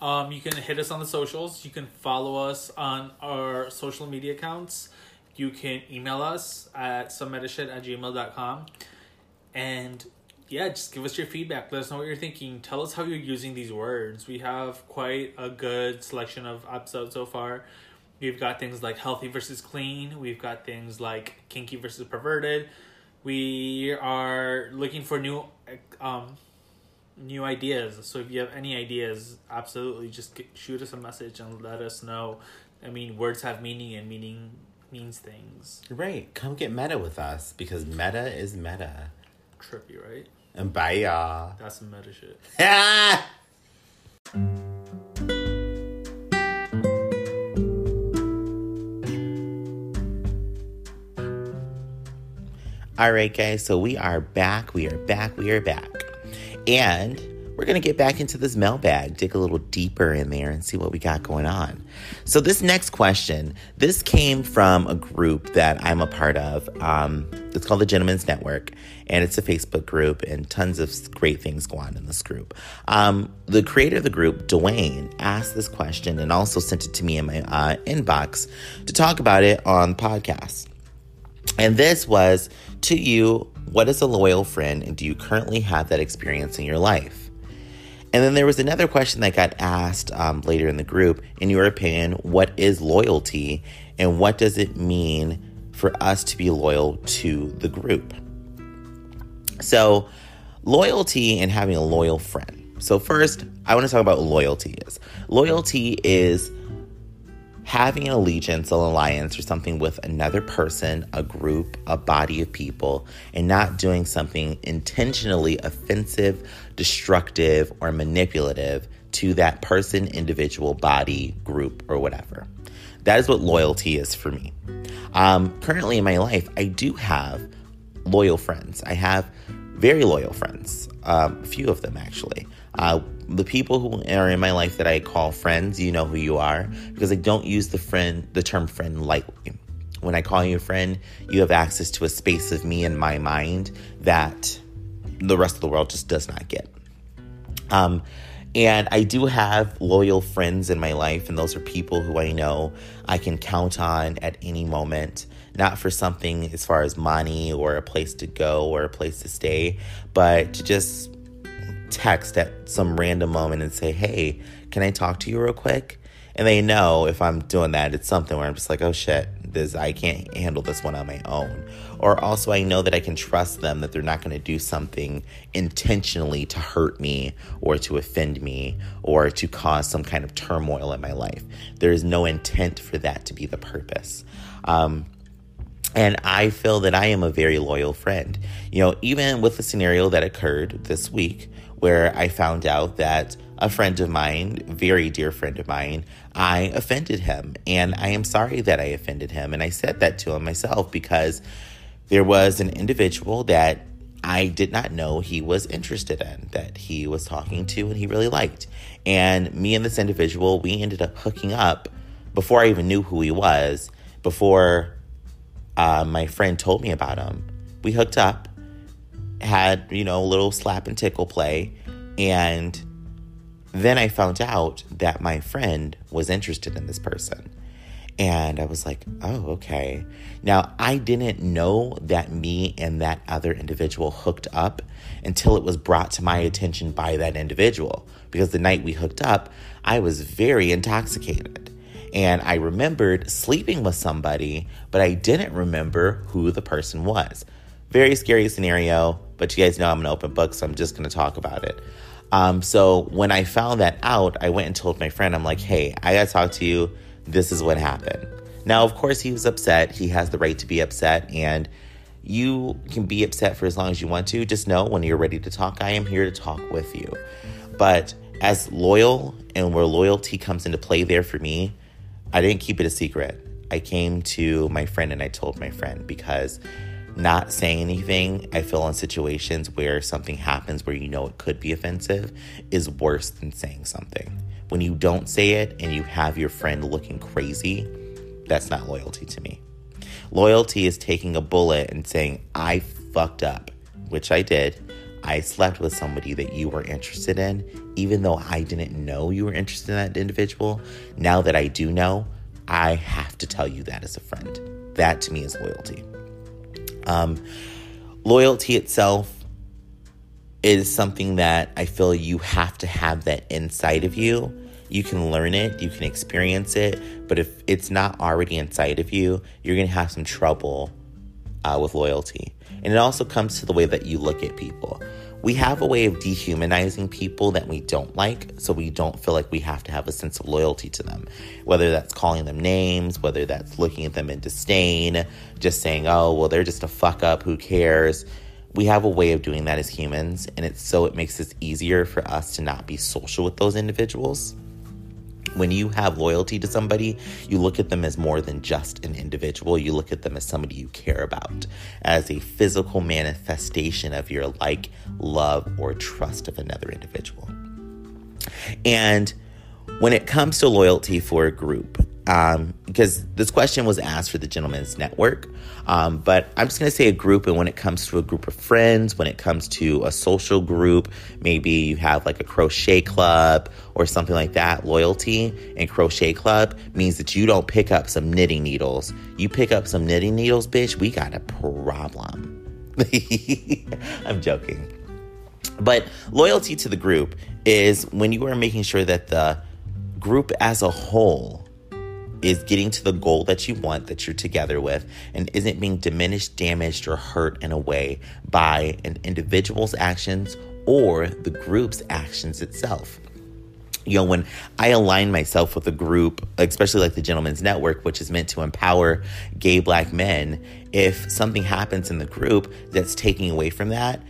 You can hit us on the socials. You can follow us on our social media accounts. You can email us at somemetashit@gmail.com. And yeah, just give us your feedback. Let us know what you're thinking. Tell us how you're using these words. We have quite a good selection of episodes so far. We've got things like healthy versus clean. We've got things like kinky versus perverted. We are looking for new ideas. So if you have any ideas, absolutely just shoot us a message and let us know. I mean, words have meaning and meaning means things. Right. Come get meta with us because meta is meta. Trippy, right? And bye, y'all. That's some meta shit. All right, guys. So we are back. And we're going to get back into this mailbag, dig a little deeper in there and see what we got going on. So this next question, this came from a group that I'm a part of. It's called the Gentleman's Network, and it's a Facebook group, and tons of great things go on in this group. The creator of the group, Dwayne, asked this question and also sent it to me in my inbox to talk about it on the podcast. And this was, to you, what is a loyal friend, and do you currently have that experience in your life? And then there was another question that got asked later in the group. In your opinion, what is loyalty, and what does it mean for us to be loyal to the group? So loyalty and having a loyal friend. So first, I want to talk about what loyalty is. Loyalty is having an allegiance, an alliance, or something with another person, a group, a body of people, and not doing something intentionally offensive, destructive, or manipulative to that person, individual, body, group, or whatever. That is what loyalty is for me. Currently in my life, I do have loyal friends. I have very loyal friends, a few of them actually. The people who are in my life that I call friends, you know who you are, because I don't use the term friend lightly. When I call you a friend, you have access to a space of me and my mind that the rest of the world just does not get. And I do have loyal friends in my life, and those are people who I know I can count on at any moment. Not for something as far as money or a place to go or a place to stay, but to just text at some random moment and say, hey, can I talk to you real quick? And they know if I'm doing that, it's something where I'm just like, oh shit, I can't handle this one on my own. Or also I know that I can trust them, that they're not going to do something intentionally to hurt me or to offend me or to cause some kind of turmoil in my life. There is no intent for that to be the purpose. And I feel that I am a very loyal friend. You know, even with the scenario that occurred this week where I found out that a friend of mine, very dear friend of mine, I offended him. And I am sorry that I offended him. And I said that to him myself because there was an individual that I did not know he was interested in, that he was talking to and he really liked. And me and this individual, we ended up hooking up before I even knew who he was, before my friend told me about him. We hooked up, had, a little slap and tickle play. And then I found out that my friend was interested in this person. And I was like, oh, okay. Now, I didn't know that me and that other individual hooked up until it was brought to my attention by that individual. Because the night we hooked up, I was very intoxicated. And I remembered sleeping with somebody, but I didn't remember who the person was. Very scary scenario, but you guys know I'm an open book, so I'm just going to talk about it. So when I found that out, I went and told my friend, I'm like, hey, I got to talk to you. This is what happened. Now, of course, he was upset. He has the right to be upset, and you can be upset for as long as you want to. Just know when you're ready to talk, I am here to talk with you. But as loyal and where loyalty comes into play there for me, I didn't keep it a secret. I came to my friend and I told my friend, because not saying anything, I feel in situations where something happens where it could be offensive, is worse than saying something. When you don't say it and you have your friend looking crazy, that's not loyalty to me. Loyalty is taking a bullet and saying, I fucked up, which I did. I slept with somebody that you were interested in, even though I didn't know you were interested in that individual. Now that I do know, I have to tell you that as a friend. That to me is loyalty. Loyalty itself is something that I feel you have to have that inside of you. You can learn it, you can experience it, but if it's not already inside of you, you're going to have some trouble with loyalty. And it also comes to the way that you look at people. We have a way of dehumanizing people that we don't like, so we don't feel like we have to have a sense of loyalty to them. Whether that's calling them names, whether that's looking at them in disdain, just saying, oh, well, they're just a fuck up, who cares? We have a way of doing that as humans, and it makes it easier for us to not be social with those individuals. When you have loyalty to somebody, you look at them as more than just an individual. You look at them as somebody you care about, as a physical manifestation of your like, love, or trust of another individual. And when it comes to loyalty for a group, because this question was asked for the Gentleman's Network, but I'm just going to say a group. And when it comes to a group of friends, when it comes to a social group, maybe you have like a crochet club or something like that. Loyalty in crochet club means that you don't pick up some knitting needles. You pick up some knitting needles, bitch, we got a problem. I'm joking. But loyalty to the group is when you are making sure that the group as a whole is getting to the goal that you want, that you're together with, and isn't being diminished, damaged, or hurt in a way by an individual's actions or the group's actions itself. You know, when I align myself with a group, especially like the Gentleman's Network, which is meant to empower gay Black men, if something happens in the group that's taking away from that,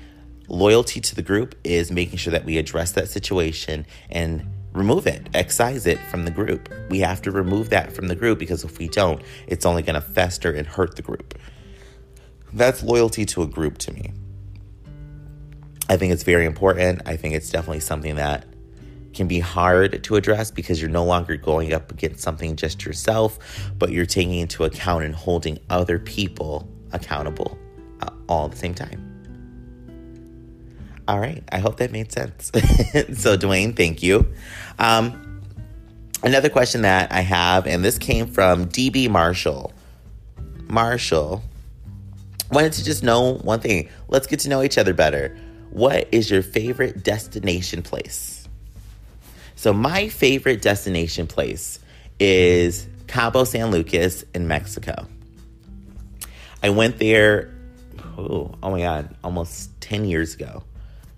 loyalty to the group is making sure that we address that situation and remove it, excise it from the group. We have to remove that from the group, because if we don't, it's only going to fester and hurt the group. That's loyalty to a group to me. I think it's very important. I think it's definitely something that can be hard to address, because you're no longer going up against something just yourself, but you're taking into account and holding other people accountable all at the same time. All right. I hope that made sense. So, Dwayne, thank you. Another question that I have, and this came from DB Marshall. Marshall wanted to just know one thing. Let's get to know each other better. What is your favorite destination place? So my favorite destination place is Cabo San Lucas in Mexico. I went there, oh my God, almost 10 years ago.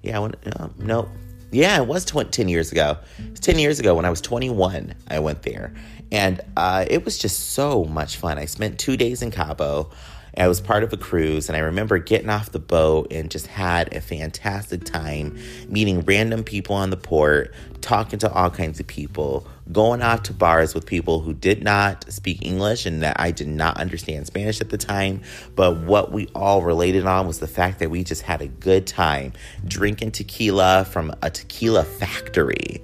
Yeah, it was 10 years ago. It was 10 years ago when I was 21, I went there. And it was just so much fun. I spent 2 days in Cabo. I was part of a cruise, and I remember getting off the boat and just had a fantastic time meeting random people on the port, talking to all kinds of people, going out to bars with people who did not speak English and that I did not understand Spanish at the time. But what we all related on was the fact that we just had a good time drinking tequila from a tequila factory.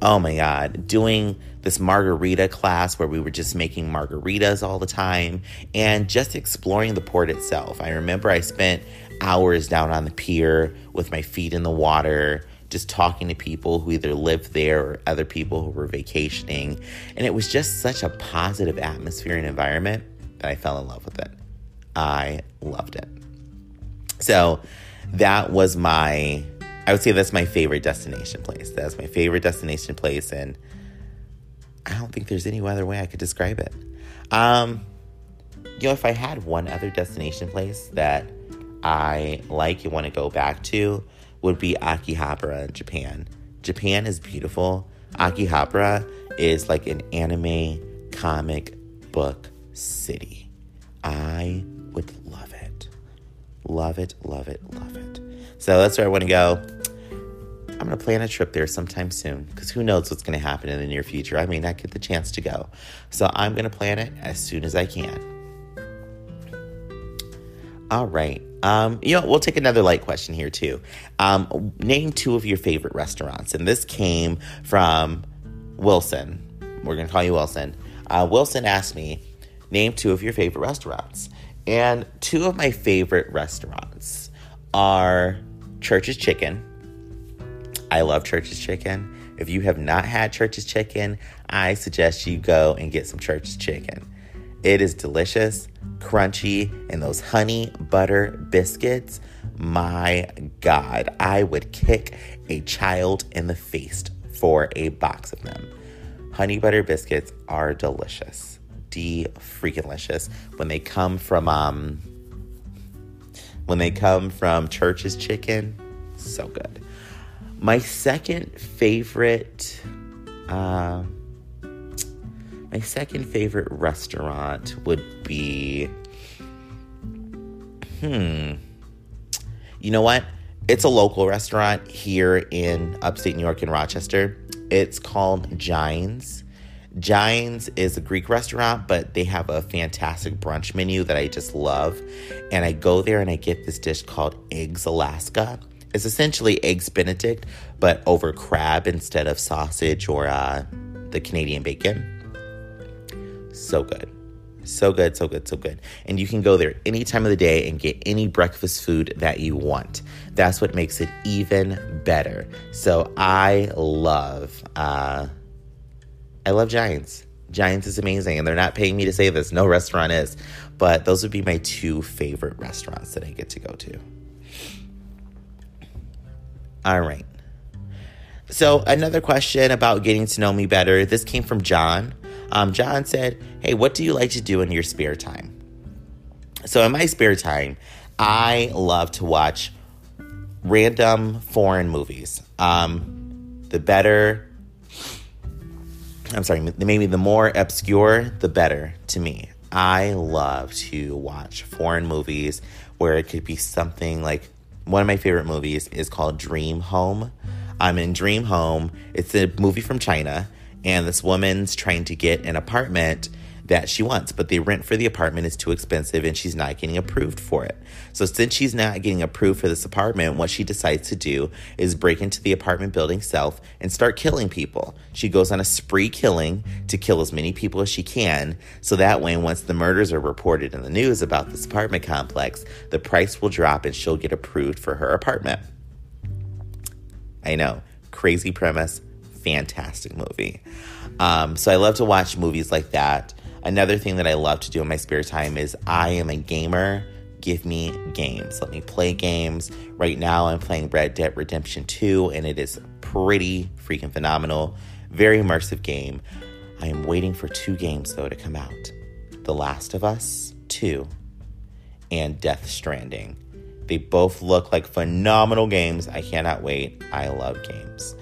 Oh my God, doing this margarita class where we were just making margaritas all the time and just exploring the port itself. I remember I spent hours down on the pier with my feet in the water, just talking to people who either lived there or other people who were vacationing. And it was just such a positive atmosphere and environment that I fell in love with it. I loved it. So that was I would say that's my favorite destination place. That's my favorite destination place, and I don't think there's any other way I could describe it. If I had one other destination place that I like and want to go back to, would be Akihabara in Japan. Japan is beautiful. Akihabara is like an anime comic book city. I would love it. Love it, love it, love it. So that's where I want to go. I'm going to plan a trip there sometime soon, because who knows what's going to happen in the near future. I may not get the chance to go. So I'm going to plan it as soon as I can. All right. We'll take another light question here too. Name two of your favorite restaurants. And this came from Wilson. We're going to call you Wilson. Wilson asked me, name two of your favorite restaurants. And two of my favorite restaurants are Church's Chicken. I love Church's Chicken. If you have not had Church's Chicken, I suggest you go and get some Church's Chicken. It is delicious, crunchy, and those honey butter biscuits. My God, I would kick a child in the face for a box of them. Honey butter biscuits are delicious. De-freaking-licious. When they come from Church's Chicken, so good. My second favorite restaurant would be, you know what? It's a local restaurant here in upstate New York in Rochester. It's called Gines. Gines is a Greek restaurant, but they have a fantastic brunch menu that I just love. And I go there and I get this dish called Eggs Alaska. It's essentially Eggs Benedict, but over crab instead of sausage or the Canadian bacon. So good. So good, so good, so good. And you can go there any time of the day and get any breakfast food that you want. That's what makes it even better. So I love Gines. Gines is amazing. And they're not paying me to say this. No restaurant is. But those would be my two favorite restaurants that I get to go to. All right. So another question about getting to know me better. This came from John. John said, hey, what do you like to do in your spare time? So in my spare time, I love to watch random foreign movies. Maybe the more obscure, the better to me. I love to watch foreign movies where it could be something like, one of my favorite movies is called Dream Home. In Dream Home, it's a movie from China. And this woman's trying to get an apartment that she wants, but the rent for the apartment is too expensive and she's not getting approved for it. So since she's not getting approved for this apartment, what she decides to do is break into the apartment building self and start killing people. She goes on a spree killing to kill as many people as she can. So that way, once the murders are reported in the news about this apartment complex, the price will drop and she'll get approved for her apartment. I know, crazy premise. Fantastic movie. So I love to watch movies like that. Another thing that I love to do in my spare time is I am a gamer. Give me games. Let me play games. Right now I'm playing Red Dead Redemption 2 and it is pretty freaking phenomenal. Very immersive game. I am waiting for two games though to come out. The Last of Us 2 and Death Stranding. They both look like phenomenal games. I cannot wait. I love games.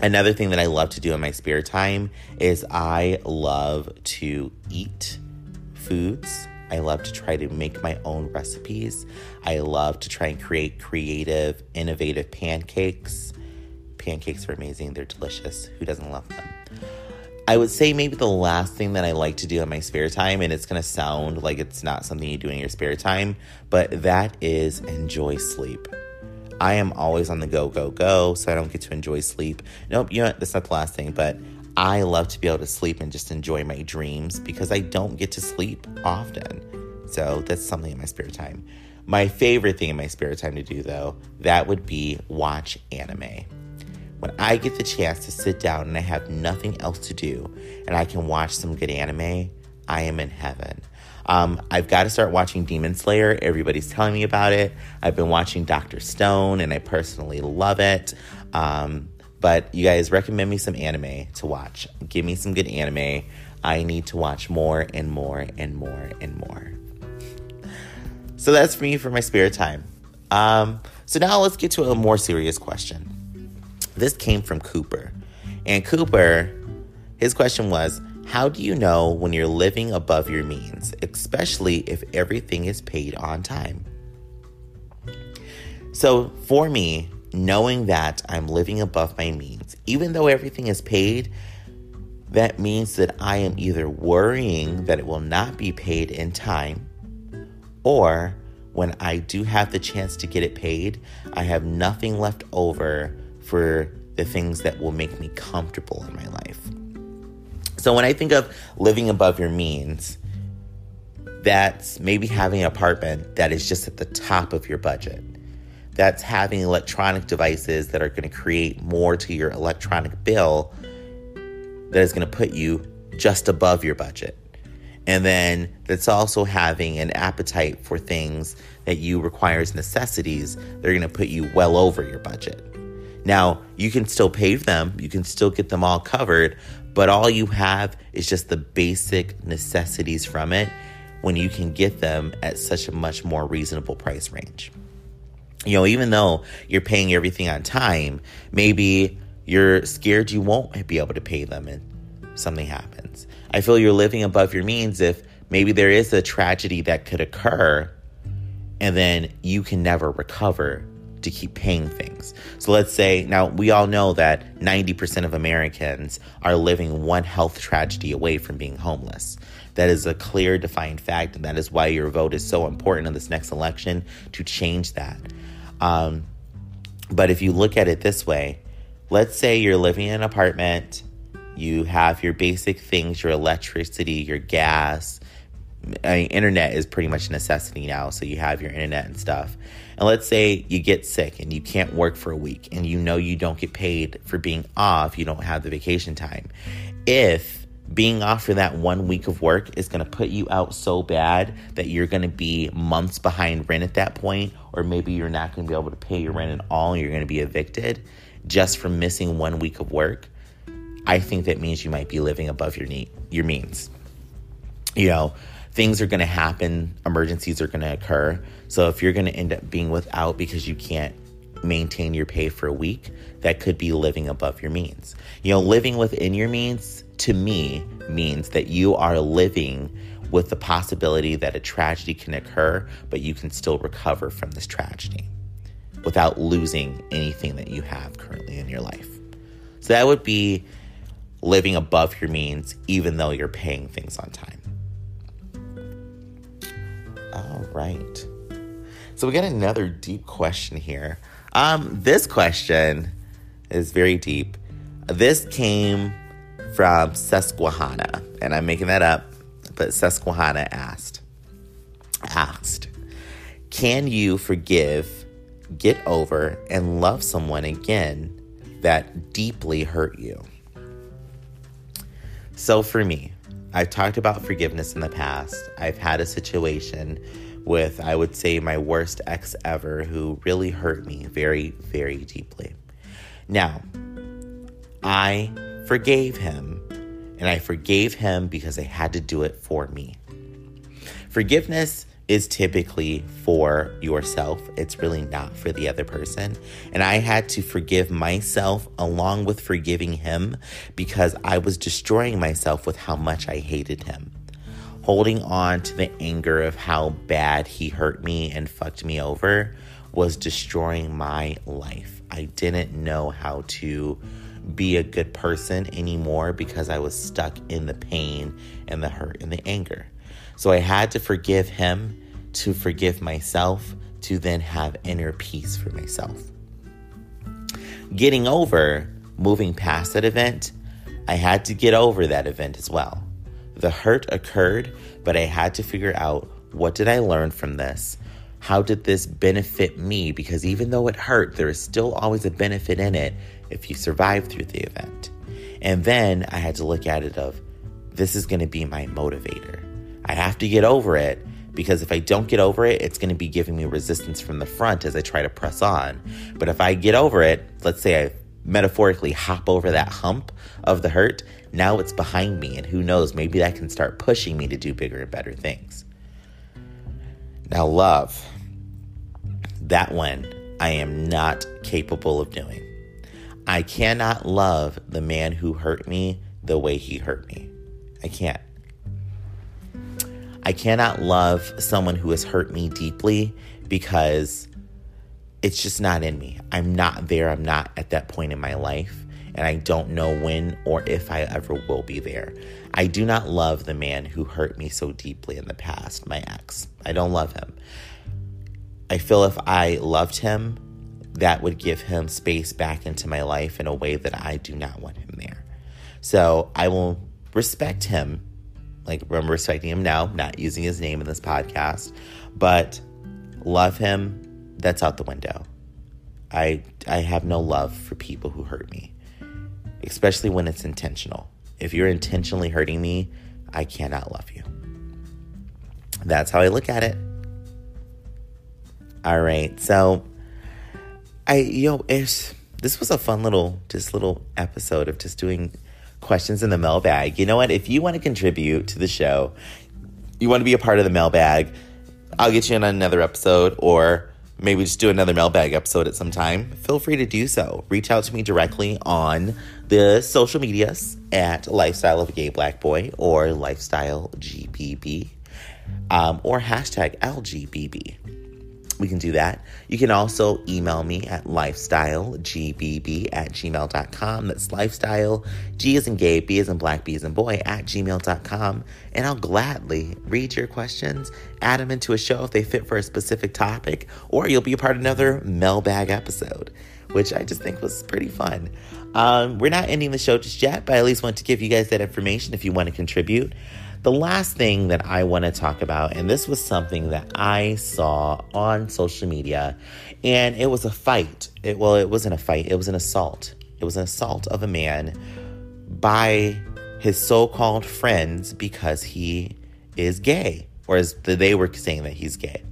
Another thing that I love to do in my spare time is I love to eat foods. I love to try to make my own recipes. I love to try and create creative, innovative pancakes. Pancakes are amazing. They're delicious. Who doesn't love them? I would say maybe the last thing that I like to do in my spare time, and it's going to sound like it's not something you do in your spare time, but that is enjoy sleep. I am always on the go, go, go, so I don't get to enjoy sleep. Nope, you know what? That's not the last thing, but I love to be able to sleep and just enjoy my dreams because I don't get to sleep often. So that's something in my spare time. My favorite thing in my spare time to do, though, that would be watch anime. When I get the chance to sit down and I have nothing else to do and I can watch some good anime, I am in heaven. I've got to start watching Demon Slayer. Everybody's telling me about it. I've been watching Dr. Stone, and I personally love it. But you guys recommend me some anime to watch. Give me some good anime. I need to watch more and more and more and more. So that's for me for my spare time. So now let's get to a more serious question. This came from Cooper. And Cooper, his question was, how do you know when you're living above your means, especially if everything is paid on time? So for me, knowing that I'm living above my means, even though everything is paid, that means that I am either worrying that it will not be paid in time, or when I do have the chance to get it paid, I have nothing left over for the things that will make me comfortable in my life. So when I think of living above your means, that's maybe having an apartment that is just at the top of your budget. That's having electronic devices that are going to create more to your electronic bill that is going to put you just above your budget. And then that's also having an appetite for things that you require as necessities that are going to put you well over your budget. Now, you can still pay them. You can still get them all covered. But all you have is just the basic necessities from it when you can get them at such a much more reasonable price range. You know, even though you're paying everything on time, maybe you're scared you won't be able to pay them and something happens. I feel you're living above your means if maybe there is a tragedy that could occur and then you can never recover to keep paying things. So let's say, now we all know that 90% of Americans are living one health tragedy away from being homeless. That is a clear, defined fact, and that is why your vote is so important in this next election to change that. But if you look at it this way, let's say you're living in an apartment, you have your basic things, your electricity, your gas. I mean, internet is pretty much a necessity now, so you have your internet and stuff. And let's say you get sick and you can't work for a week, and you know you don't get paid for being off, you don't have the vacation time. If being off for that 1 week of work is going to put you out so bad that you're going to be months behind rent at that point, or maybe you're not going to be able to pay your rent at all, and you're going to be evicted just from missing 1 week of work, I think that means you might be living above your means. You know, things are going to happen. Emergencies are going to occur. So if you're going to end up being without because you can't maintain your pay for a week, that could be living above your means. You know, living within your means, to me, means that you are living with the possibility that a tragedy can occur, but you can still recover from this tragedy without losing anything that you have currently in your life. So that would be living above your means, even though you're paying things on time. All right. So we got another deep question here. This question is very deep. This came from Susquehanna, and I'm making that up, but Susquehanna asked, can you forgive, get over, and love someone again that deeply hurt you? So for me, I've talked about forgiveness in the past. I've had a situation with, I would say, my worst ex ever who really hurt me very, very deeply. Now, I forgave him, and I forgave him because I had to do it for me. Forgiveness is typically for yourself. It's really not for the other person. And I had to forgive myself along with forgiving him because I was destroying myself with how much I hated him. Holding on to the anger of how bad he hurt me and fucked me over was destroying my life. I didn't know how to be a good person anymore because I was stuck in the pain and the hurt and the anger. So I had to forgive him to forgive myself to then have inner peace for myself. Getting over, moving past that event, I had to get over that event as well. The hurt occurred, but I had to figure out, what did I learn from this? How did this benefit me? Because even though it hurt, there is still always a benefit in it if you survive through the event. And then I had to look at it of, this is going to be my motivator. I have to get over it, because if I don't get over it, it's going to be giving me resistance from the front as I try to press on. But if I get over it, let's say I metaphorically hop over that hump of the hurt, now it's behind me, and who knows, maybe that can start pushing me to do bigger and better things. Now, love, that one I am not capable of doing. I cannot love the man who hurt me the way he hurt me. I can't. I cannot love someone who has hurt me deeply because it's just not in me. I'm not there. I'm not at that point in my life, and I don't know when or if I ever will be there. I do not love the man who hurt me so deeply in the past, my ex. I don't love him. I feel if I loved him, that would give him space back into my life in a way that I do not want him there. So I will respect him. Like, I'm respecting him now, not using his name in this podcast, but love him, that's out the window. I have no love for people who hurt me, especially when it's intentional. If you're intentionally hurting me, I cannot love you. That's how I look at it. All right, so this was a fun little episode of just doing questions in the mailbag. You know what? If you want to contribute to the show, you want to be a part of the mailbag, I'll get you in on another episode, or maybe just do another mailbag episode at some time. Feel free to do so. Reach out to me directly on the social medias at Lifestyle of a Gay Black Boy or Lifestyle GBB or #LGBB. we can do that. You can also email me at lifestylegbb@gmail.com. That's lifestyle, G as in gay, B as in black, B as in boy, @gmail.com. And I'll gladly read your questions, add them into a show if they fit for a specific topic, or you'll be a part of another mailbag episode, which I just think was pretty fun. We're not ending the show just yet, but I at least want to give you guys that information if you want to contribute. The last thing that I want to talk about, and this was something that I saw on social media, and it was a fight. It wasn't a fight. It was an assault. It was an assault of a man by his so-called friends because he is gay, or as they were saying that he's gay.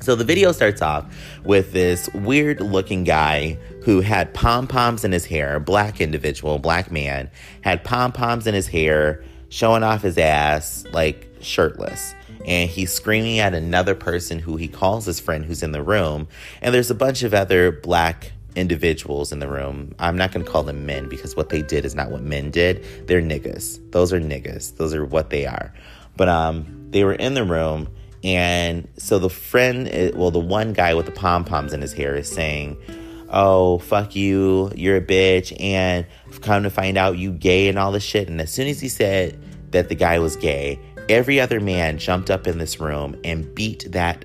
So the video starts off with this weird-looking guy who had pom-poms in his hair, a black individual, black man, had pom-poms in his hair, showing off his ass, like, shirtless. And he's screaming at another person who he calls his friend who's in the room. And there's a bunch of other black individuals in the room. I'm not going to call them men because what they did is not what men did. They're niggas. Those are niggas. Those are what they are. But they were in the room. And so the friend, well, the one guy with the pom-poms in his hair is saying, "Oh, fuck you, you're a bitch, and come to find out you gay," and all this shit. And as soon as he said that the guy was gay, every other man jumped up in this room and beat that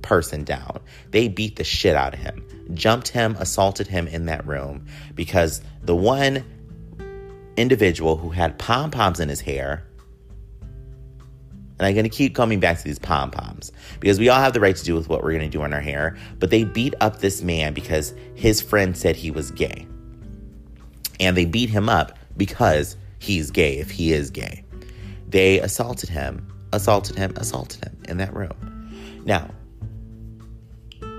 person down. They beat the shit out of him, jumped him, assaulted him in that room because the one individual who had pom-poms in his hair, and I'm going to keep coming back to these pom-poms because we all have the right to do with what we're going to do on our hair. But they beat up this man because his friend said he was gay. And they beat him up because he's gay, if he is gay. They assaulted him in that room. Now,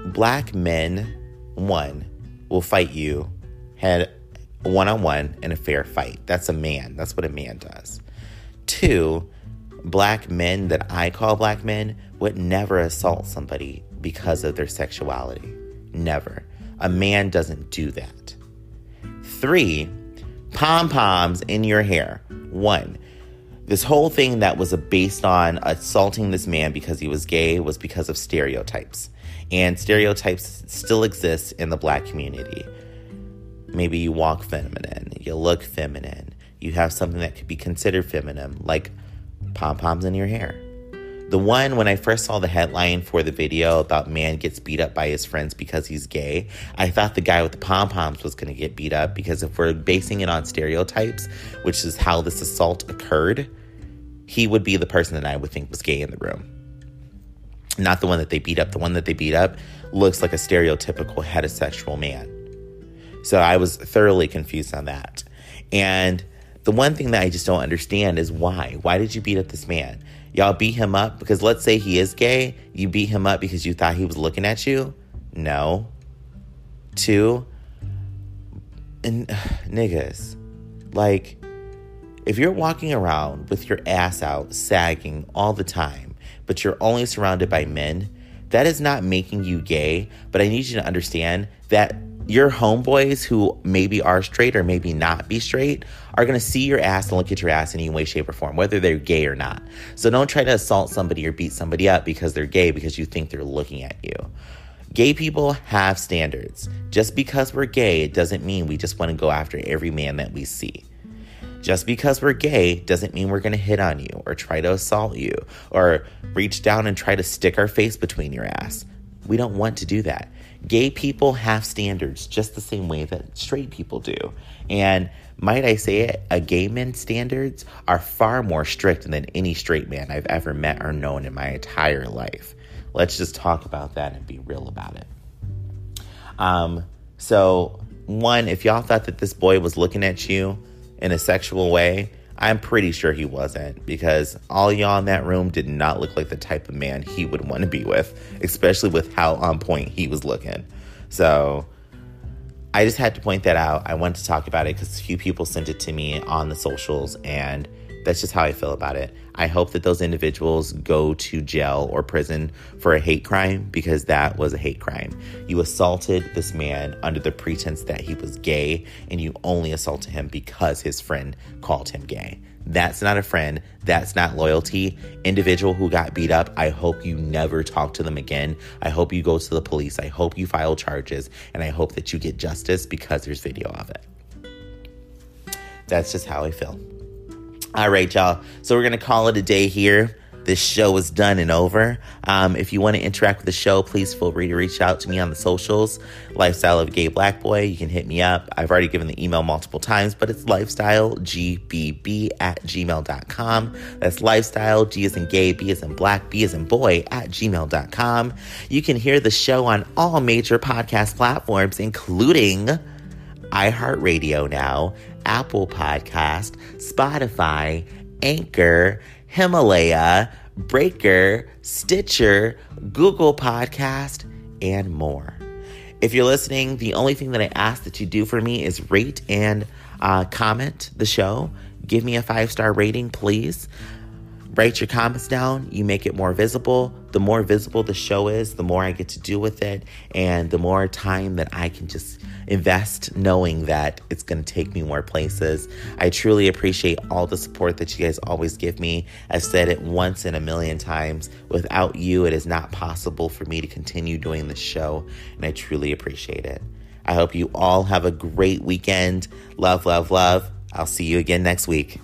black men, one, will fight you head one-on-one in a fair fight. That's a man. That's what a man does. Two, black men that I call black men would never assault somebody because of their sexuality. Never. A man doesn't do that. Three, pom-poms in your hair. One, this whole thing that was based on assaulting this man because he was gay was because of stereotypes. And stereotypes still exist in the black community. Maybe you walk feminine, you look feminine, you have something that could be considered feminine, like pom-poms in your hair. The one, when I first saw the headline for the video about man gets beat up by his friends because he's gay, I thought the guy with the pom-poms was going to get beat up because if we're basing it on stereotypes, which is how this assault occurred, he would be the person that I would think was gay in the room. Not the one that they beat up. The one that they beat up looks like a stereotypical heterosexual man. So I was thoroughly confused on that. And the one thing that I just don't understand is why. Why did you beat up this man? Y'all beat him up because let's say he is gay. You beat him up because you thought he was looking at you? No. Two, and niggas, like, if you're walking around with your ass out sagging all the time, but you're only surrounded by men, that is not making you gay. But I need you to understand that your homeboys who maybe are straight or maybe not be straight are going to see your ass and look at your ass in any way, shape, or form, whether they're gay or not. So don't try to assault somebody or beat somebody up because they're gay because you think they're looking at you. Gay people have standards. Just because we're gay, it doesn't mean we just want to go after every man that we see. Just because we're gay doesn't mean we're going to hit on you or try to assault you or reach down and try to stick our face between your ass. We don't want to do that. Gay people have standards just the same way that straight people do. And might I say it, a gay man's standards are far more strict than any straight man I've ever met or known in my entire life. Let's just talk about that and be real about it. So, one, if y'all thought that this boy was looking at you in a sexual way, I'm pretty sure he wasn't, because all y'all in that room did not look like the type of man he would want to be with, especially with how on point he was looking. So I just had to point that out. I wanted to talk about it because a few people sent it to me on the socials, and That's just how I feel about it. I hope that those individuals go to jail or prison for a hate crime, because that was a hate crime. You assaulted this man under the pretense that he was gay, and you only assaulted him because his friend called him gay. That's not a friend. That's not loyalty. Individual who got beat up, I hope you never talk to them again. I hope you go to the police. I hope you file charges, and I hope that you get justice, because there's video of it. That's just how I feel. All right, y'all. So we're going to call it a day here. This show is done and over. If you want to interact with the show, please feel free to reach out to me on the socials. Lifestyle of a Gay Black Boy. You can hit me up. I've already given the email multiple times, but it's lifestylegbb@gmail.com. That's lifestyle, G as in gay, B as in black, B as in boy, @gmail.com. You can hear the show on all major podcast platforms, including iHeartRadio now, Apple Podcast, Spotify, Anchor, Himalaya, Breaker, Stitcher, Google Podcast, and more. If you're listening, the only thing that I ask that you do for me is rate and comment the show. Give me a 5-star rating, please. Write your comments down. You make it more visible. The more visible the show is, the more I get to do with it, and the more time that I can just invest knowing that it's going to take me more places. I truly appreciate all the support that you guys always give me. I've said it once and a million times. Without you, it is not possible for me to continue doing this show, and I truly appreciate it. I hope you all have a great weekend. Love, love, love. I'll see you again next week.